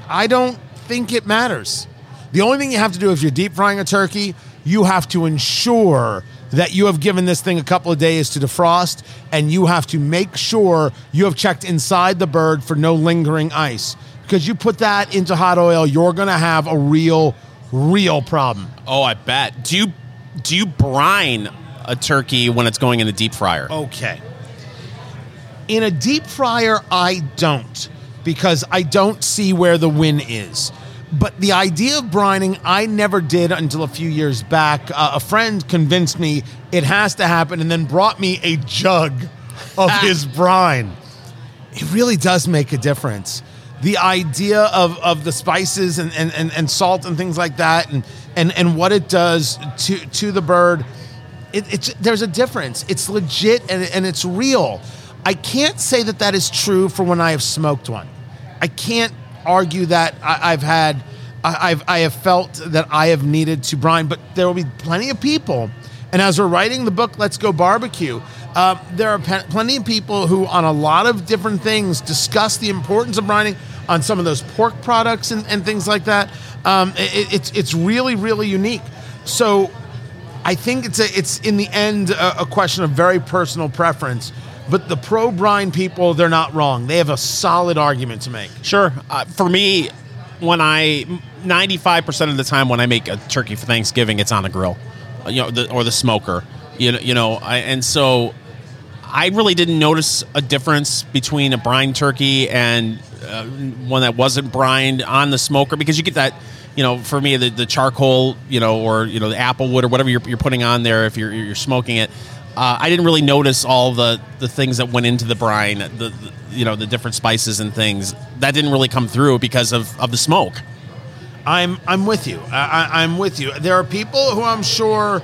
I don't think it matters. The only thing you have to do if you're deep frying a turkey, you have to ensure that you have given this thing a couple of days to defrost, and you have to make sure you have checked inside the bird for no lingering ice. Because you put that into hot oil, you're going to have a real, real problem. Oh, I bet. Do you do you brine a turkey when it's going in the deep fryer? Okay. In a deep fryer, I don't, because I don't see where the win is. But the idea of brining, I never did until a few years back. Uh, a friend convinced me it has to happen and then brought me a jug of his brine. It really does make a difference. The idea of, of the spices and, and, and, and salt and things like that and, and, and what it does to, to the bird, it, it's, there's a difference. It's legit and, and it's real. I can't say that that is true for when I have smoked one. I can't argue that I, I've had, I, I've I have felt that I have needed to brine, but there will be plenty of people. And as we're writing the book, Let's Go Barbecue, uh, there are pe- plenty of people who on a lot of different things discuss the importance of brining on some of those pork products and, and things like that. Um, it, it's it's really, really unique. So I think it's, a, it's in the end a, a question of very personal preference. But the pro-brine people, they're not wrong. They have a solid argument to make. Sure. Uh, for me, when I ninety-five percent of the time when I make a turkey for Thanksgiving, it's on the grill, uh, you know, the, or the smoker. You know, you know. I, and so I really didn't notice a difference between a brine turkey and uh, one that wasn't brined on the smoker, because you get that. You know, for me, the, the charcoal, you know, or you know, the apple wood or whatever you're, you're putting on there if you're you're smoking it. Uh, I didn't really notice all the, the things that went into the brine, the, the you know the different spices and things that didn't really come through because of, of the smoke. I'm I'm with you. I, I, I'm with you. There are people who I'm sure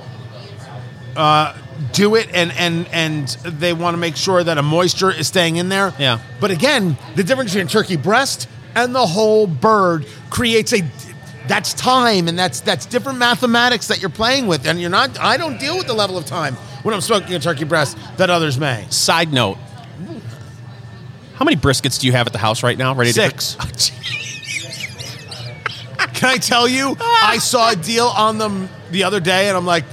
uh, do it and and and they want to make sure that a moisture is staying in there. Yeah. But again, the difference between turkey breast and the whole bird creates a. That's time, and that's that's different mathematics that you're playing with, and you're not. I don't deal with the level of time when I'm smoking a turkey breast that others may. Side note: how many briskets do you have at the house right now? Ready? Six. To br- Can I tell you? I saw a deal on them the other day, and I'm like,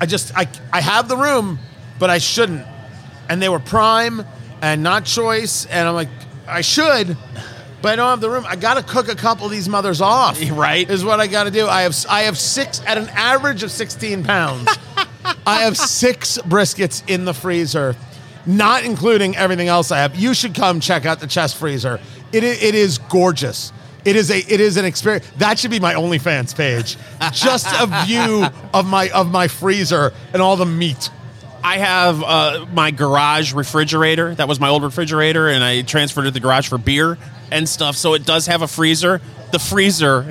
I just I I have the room, but I shouldn't. And they were prime and not choice, and I'm like, I should. But I don't have the room. I got to cook a couple of these mothers off. Right. Is what I got to do. I have I have six, at an average of sixteen pounds. I have six briskets in the freezer, not including everything else I have. You should come check out the chest freezer. It it is gorgeous. It is a it is an experience. That should be my OnlyFans page. Just a view of my of my freezer and all the meat. I have uh, my garage refrigerator. That was my old refrigerator, and I transferred it to the garage for beer and stuff. So it does have a freezer. The freezer,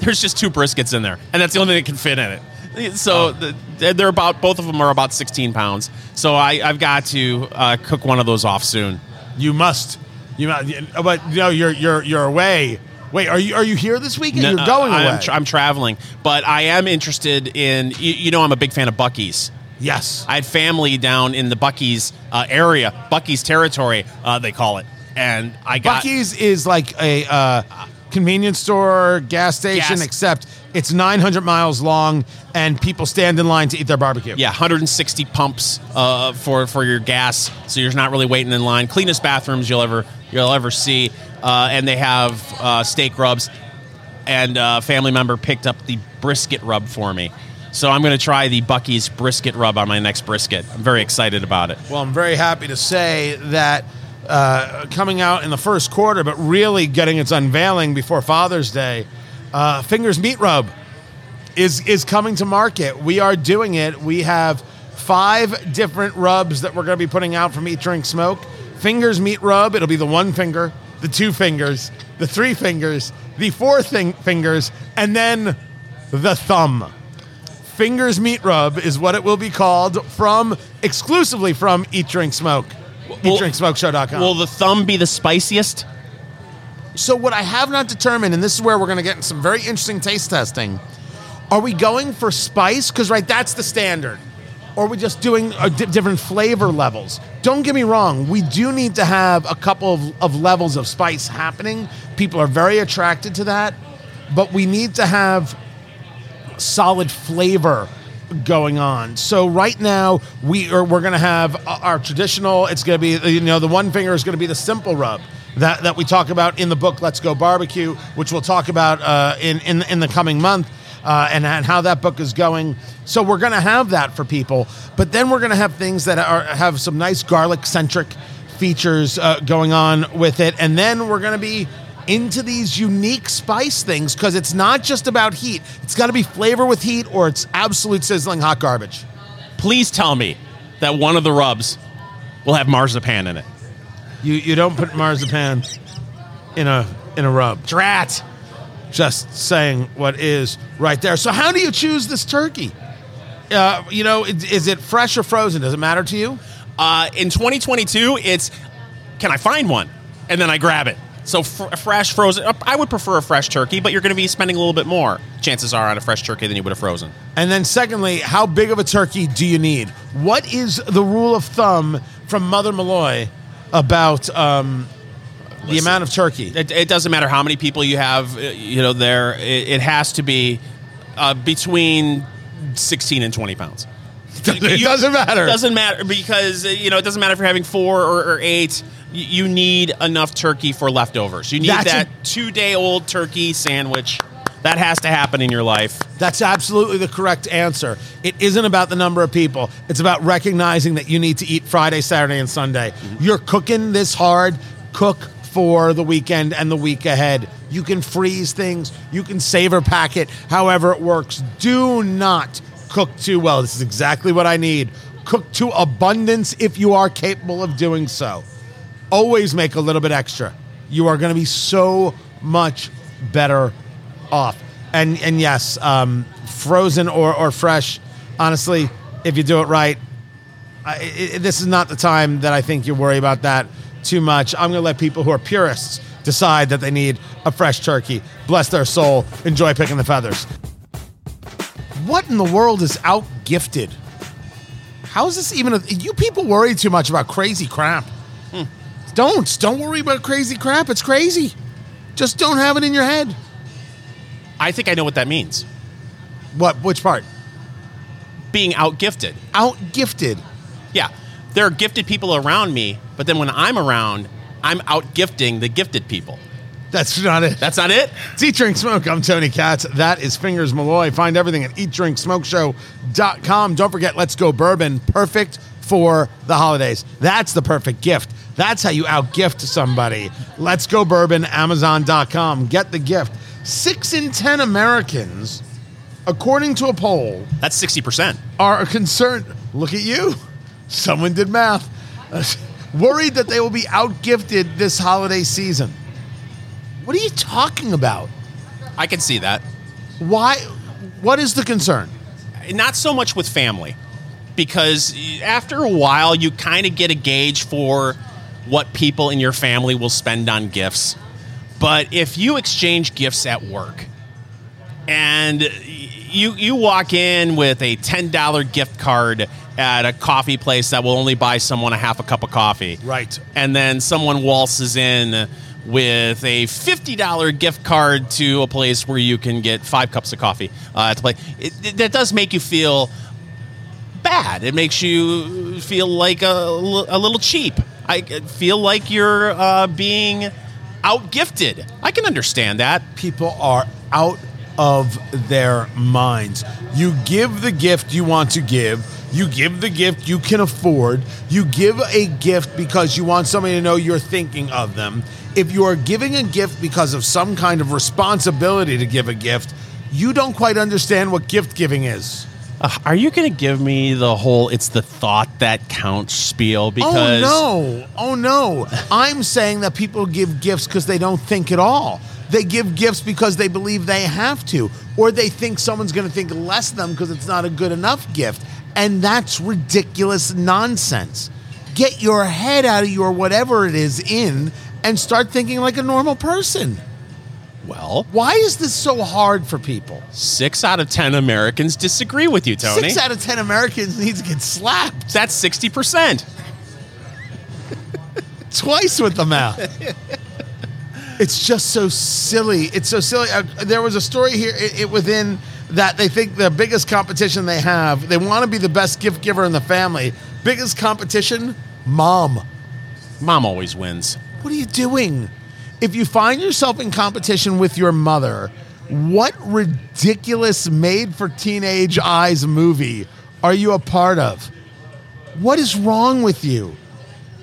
there's just two briskets in there, and that's the only thing that can fit in it. So they're about both of them are about sixteen pounds. So I, I've got to uh, cook one of those off soon. You must. You must. But no, you're you're you're away. Wait, are you are you here this weekend? No, you're going away. I'm, tra- I'm traveling, but I am interested in. You, you know, I'm a big fan of Buc-ee's. Yes, I had family down in the Buc-ee's uh, area, Buc-ee's territory, uh, they call it, and I got Buc-ee's is like a uh, convenience store, gas station, gas. Except it's nine hundred miles long, and people stand in line to eat their barbecue. Yeah, one hundred sixty pumps uh, for for your gas, so you're not really waiting in line. Cleanest bathrooms you'll ever you'll ever see, uh, and they have uh, steak rubs, and a family member picked up the brisket rub for me. So I'm going to try the Buc-ee's brisket rub on my next brisket. I'm very excited about it. Well, I'm very happy to say that uh, coming out in the first quarter, but really getting its unveiling before Father's Day, uh, Fingers Meat Rub is is coming to market. We are doing it. We have five different rubs that we're going to be putting out from Eat, Drink, Smoke. Fingers Meat Rub, it'll be the one finger, the two fingers, the three fingers, the four thing- fingers, and then the thumb. Fingers Meat Rub is what it will be called from exclusively from Eat, Drink, Smoke. Eat Drink Smoke Show dot com. Will the thumb be the spiciest? So what I have not determined, and this is where we're going to get in some very interesting taste testing, are we going for spice? Because, right, that's the standard. Or are we just doing uh, di- different flavor levels? Don't get me wrong. We do need to have a couple of, of levels of spice happening. People are very attracted to that. But we need to have solid flavor going on. So right now we are we're going to have our traditional. It's going to be you know the one finger is going to be the simple rub that that we talk about in the book Let's Go Barbecue, which we'll talk about uh, in in in the coming month uh, and and how that book is going. So we're going to have that for people, but then we're going to have things that are have some nice garlic centric features uh, going on with it, and then we're going to be into these unique spice things because it's not just about heat. It's got to be flavor with heat or it's absolute sizzling hot garbage. Please tell me that one of the rubs will have marzipan in it. You you don't put marzipan in a in a rub. Drat! Just saying what is right there. So how do you choose this turkey? Uh, you know, is it fresh or frozen? Does it matter to you? Uh, in twenty twenty-two, it's can I find one? And then I grab it. So f- fresh, frozen, I would prefer a fresh turkey, but you're going to be spending a little bit more, chances are, on a fresh turkey than you would have frozen. And then secondly, how big of a turkey do you need? What is the rule of thumb from Mother Malloy about um, the Listen, amount of turkey? It, it doesn't matter how many people you have you know, there. It, it has to be uh, between sixteen and twenty pounds. It doesn't matter. It doesn't matter because you know it doesn't matter if you're having four or, or eight. You need enough turkey for leftovers. You need That's that a- two-day-old turkey sandwich. That has to happen in your life. That's absolutely the correct answer. It isn't about the number of people. It's about recognizing that you need to eat Friday, Saturday, and Sunday. You're cooking this hard. Cook for the weekend and the week ahead. You can freeze things. You can savor pack it, however it works. Do not cook too well. This is exactly what I need. Cook to abundance if you are capable of doing so. Always make a little bit extra. You are going to be so much better off. And and yes, um, frozen or, or fresh, honestly, if you do it right, I, it, this is not the time that I think you worry about that too much. I'm going to let people who are purists decide that they need a fresh turkey. Bless their soul. Enjoy picking the feathers. What in the world is out-gifted? How is this even? A, you people worry too much about crazy crap. Hmm. Don't. Don't worry about crazy crap. It's crazy. Just don't have it in your head. I think I know what that means. What? Which part? Being out-gifted. Out-gifted? Yeah. There are gifted people around me, but then when I'm around, I'm out-gifting the gifted people. That's not it. That's not it? It's Eat, Drink, Smoke. I'm Tony Katz. That is Fingers Malloy. Find everything at Eat Drink Smoke Show dot com. Don't forget, Let's Go Bourbon. Perfect for the holidays. That's the perfect gift. That's how you outgift somebody. Let's Go Bourbon, Amazon dot com. Get the gift. Six in ten Americans, according to a poll. That's sixty percent. Are concerned. Look at you. Someone did math. Uh, worried that they will be outgifted this holiday season. What are you talking about? I can see that. Why? What is the concern? Not so much with family, because after a while, you kind of get a gauge for what people in your family will spend on gifts. But if you exchange gifts at work and you, you walk in with a ten dollar gift card at a coffee place that will only buy someone a half a cup of coffee. Right. And then someone waltzes in with a fifty dollar gift card to a place where you can get five cups of coffee uh, to play. It, it, that does make you feel bad. It makes you feel like a, a little cheap. I feel like you're uh, being outgifted. I can understand that. People are out of their minds. You give the gift you want to give. You give the gift you can afford. You give a gift because you want somebody to know you're thinking of them. If you are giving a gift because of some kind of responsibility to give a gift, you don't quite understand what gift giving is. Uh, are you going to give me the whole it's the thought that counts spiel? Because Oh, no. Oh, no. I'm saying that people give gifts because they don't think at all. They give gifts because they believe they have to, or they think someone's going to think less of them because it's not a good enough gift. And that's ridiculous nonsense. Get your head out of your whatever it is in and start thinking like a normal person. Well, why is this so hard for people? Six out of ten Americans disagree with you, Tony. Six out of ten Americans need to get slapped. That's sixty percent. Twice with the math. It's just so silly. It's so silly. Uh, there was a story here it, it within that they think the biggest competition they have, they want to be the best gift giver in the family. Biggest competition, mom. Mom always wins. What are you doing? If you find yourself in competition with your mother, what ridiculous made-for-teenage eyes movie are you a part of? What is wrong with you?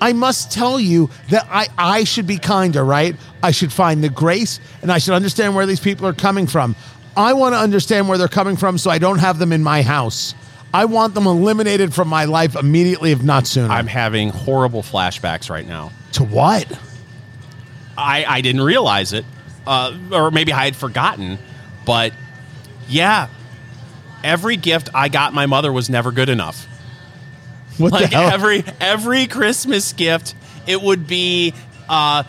I must tell you that I, I should be kinder, right? I should find the grace, and I should understand where these people are coming from. I want to understand where they're coming from so I don't have them in my house. I want them eliminated from my life immediately, if not sooner. I'm having horrible flashbacks right now. To what? I, I didn't realize it, uh, or maybe I had forgotten, but yeah, every gift I got my mother was never good enough. What like the hell? Every, every Christmas gift, it would be uh,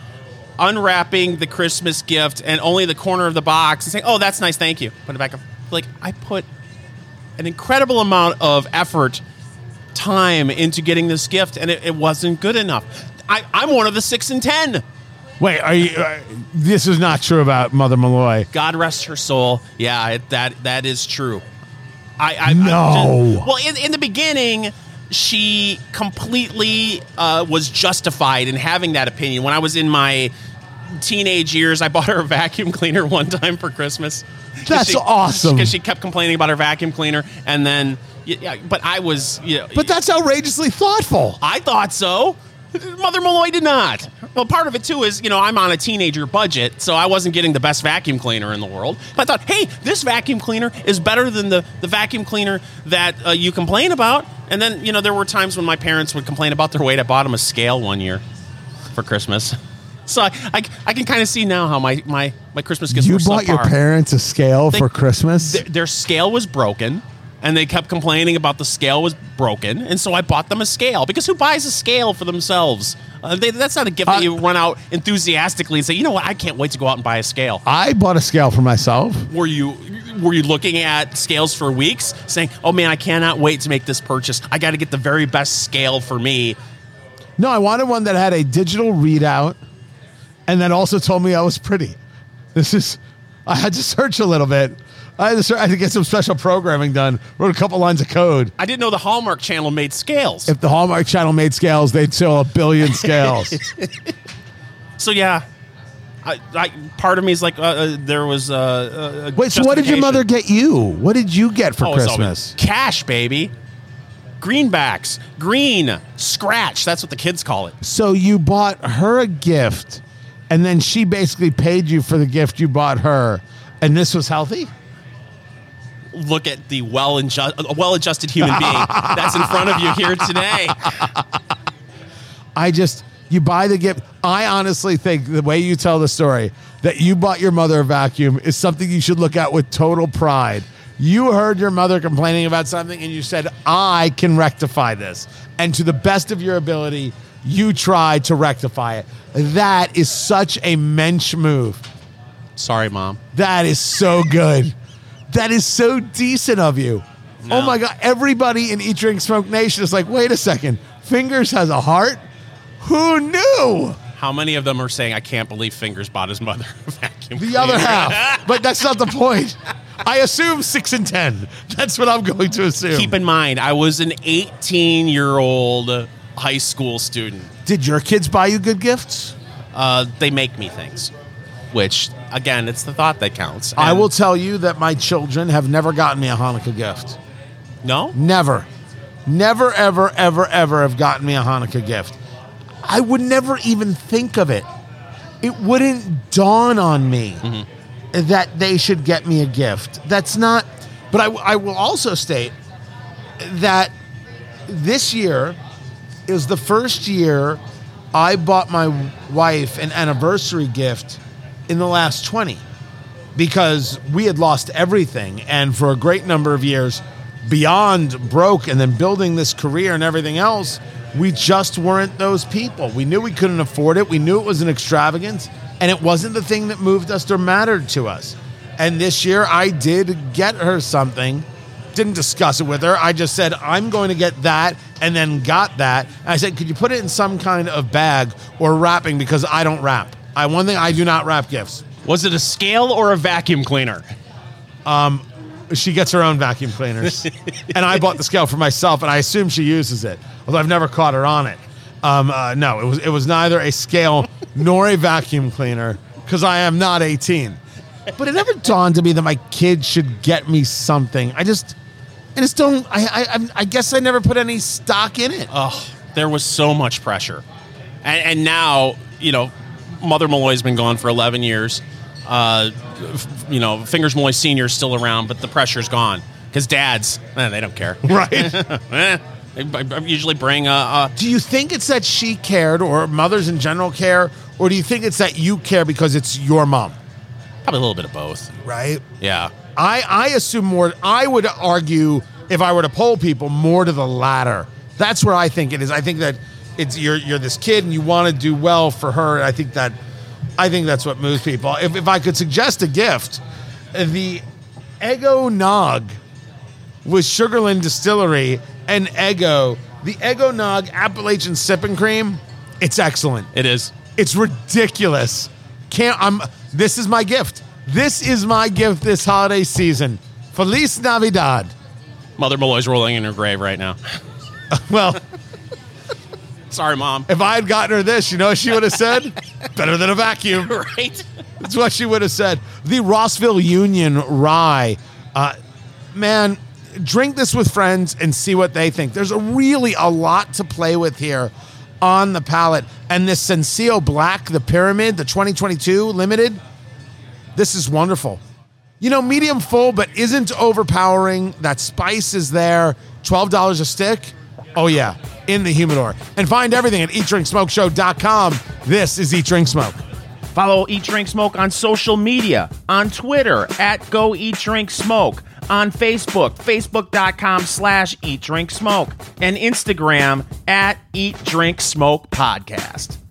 unwrapping the Christmas gift and only the corner of the box and saying, oh, that's nice, thank you. Put it back up. Like, I put an incredible amount of effort, time into getting this gift, and it, it wasn't good enough. I, I'm one of the six and ten. Wait, are you? Uh, this is not true about Mother Malloy. God rest her soul. Yeah, it, that that is true. I, I no. I just, well, in, in the beginning, she completely uh, was justified in having that opinion. When I was in my teenage years, I bought her a vacuum cleaner one time for Christmas. That's she, awesome. Because she kept complaining about her vacuum cleaner, and then yeah, but I was you know, but that's outrageously thoughtful. I thought so. Mother Malloy did not. Well, part of it, too, is, you know, I'm on a teenager budget, so I wasn't getting the best vacuum cleaner in the world. But I thought, hey, this vacuum cleaner is better than the, the vacuum cleaner that uh, you complain about. And then, you know, there were times when my parents would complain about their weight. I bought them a scale one year for Christmas. So I, I, I can kind of see now how my, my, my Christmas gifts were subpar. You bought your parents a scale they, for Christmas? Th- their scale was broken. And they kept complaining about the scale was broken. And so I bought them a scale. Because who buys a scale for themselves? Uh, they, that's not a gift uh, that you run out enthusiastically and say, you know what, I can't wait to go out and buy a scale. I bought a scale for myself. Were you were you looking at scales for weeks saying, oh, man, I cannot wait to make this purchase. I got to get the very best scale for me. No, I wanted one that had a digital readout and that also told me I was pretty. This is, I had to search a little bit. I had, to, I had to get some special programming done. Wrote a couple lines of code. I didn't know the Hallmark Channel made scales. If the Hallmark Channel made scales, they'd sell a billion scales. So, yeah, I, I, part of me is like, uh, uh, there was uh, a. Wait, so what did your mother get you? What did you get for oh, Christmas? Cash, baby. Greenbacks. Green. Scratch. That's what the kids call it. So you bought her a gift, and then she basically paid you for the gift you bought her, and this was healthy? Look at the well inju- well-adjusted human being that's in front of you here today. I just... You buy the gift. I honestly think the way you tell the story that you bought your mother a vacuum is something you should look at with total pride. You heard your mother complaining about something and you said, I can rectify this. And to the best of your ability, you tried to rectify it. That is such a mensch move. Sorry, Mom. That is so good. That is so decent of you. No. Oh, my God. Everybody in Eat, Drink, Smoke Nation is like, wait a second. Fingers has a heart? Who knew? How many of them are saying, I can't believe Fingers bought his mother a vacuum cleaner? The other half. But that's not the point. I assume six and ten. That's what I'm going to assume. Keep in mind, I was an eighteen-year-old high school student. Did your kids buy you good gifts? Uh, they make me things, which, again, it's the thought that counts. And I will tell you that my children have never gotten me a Hanukkah gift. No? Never. Never, ever, ever, ever have gotten me a Hanukkah gift. I would never even think of it. It wouldn't dawn on me mm-hmm. that they should get me a gift. That's not... But I, I will also state that this year is the first year I bought my wife an anniversary gift in the last twenty because we had lost everything. And for a great number of years, beyond broke and then building this career and everything else... We just weren't those people. We knew we couldn't afford it. We knew it was an extravagance, and it wasn't the thing that moved us or mattered to us. And this year, I did get her something. Didn't discuss it with her. I just said, I'm going to get that, and then got that. And I said, could you put it in some kind of bag or wrapping, because I don't wrap. I One thing, I do not wrap gifts. Was it a scale or a vacuum cleaner? Um, She gets her own vacuum cleaners. And I bought the scale for myself, and I assume she uses it. Although I've never caught her on it. Um, uh, no, it was it was neither a scale nor a vacuum cleaner, because I am not eighteen. But it never dawned to me that my kids should get me something. I just, I just don't. I I, I guess I never put any stock in it. Oh, there was so much pressure, and and now you know, Mother Malloy's been gone for eleven years. Uh, you know, Fingers Malloy Senior is still around, but the pressure's gone because dads, eh, they don't care, right? I usually bring a, a... Do you think it's that she cared, or mothers in general care, or do you think it's that you care because it's your mom? Probably a little bit of both. Right? Yeah. I, I assume more... I would argue, if I were to poll people, more to the latter. That's where I think it is. I think that it's you're you're this kid, and you want to do well for her. I think that I think that's what moves people. If, if I could suggest a gift, the Eggnog with Sugarlands Distilling... And Eggo, the Eggnog Appalachian Sippin' Cream, it's excellent. It is. It's ridiculous. Can't I'm this is my gift. This is my gift this holiday season. Feliz Navidad. Mother Malloy's rolling in her grave right now. Well, sorry, Mom. If I had gotten her this, you know what she would have said? Better than a vacuum. Right? That's what she would have said. The Rossville Union Rye. Uh, man. Drink this with friends and see what they think. There's a really a lot to play with here on the palate. And this Sincio Black, the Pyramid, the twenty twenty-two Limited, this is wonderful. You know, medium full, but isn't overpowering. That spice is there. twelve dollars a stick. Oh, yeah, in the humidor. And find everything at eat drink smoke show dot com. This is Eat, Drink, Smoke. Follow Eat, Drink, Smoke on social media. On Twitter, at Go Eat, Drink, Smoke. On Facebook, facebook.com slash eat drink smoke, and Instagram at Eat Drink Smoke Podcast.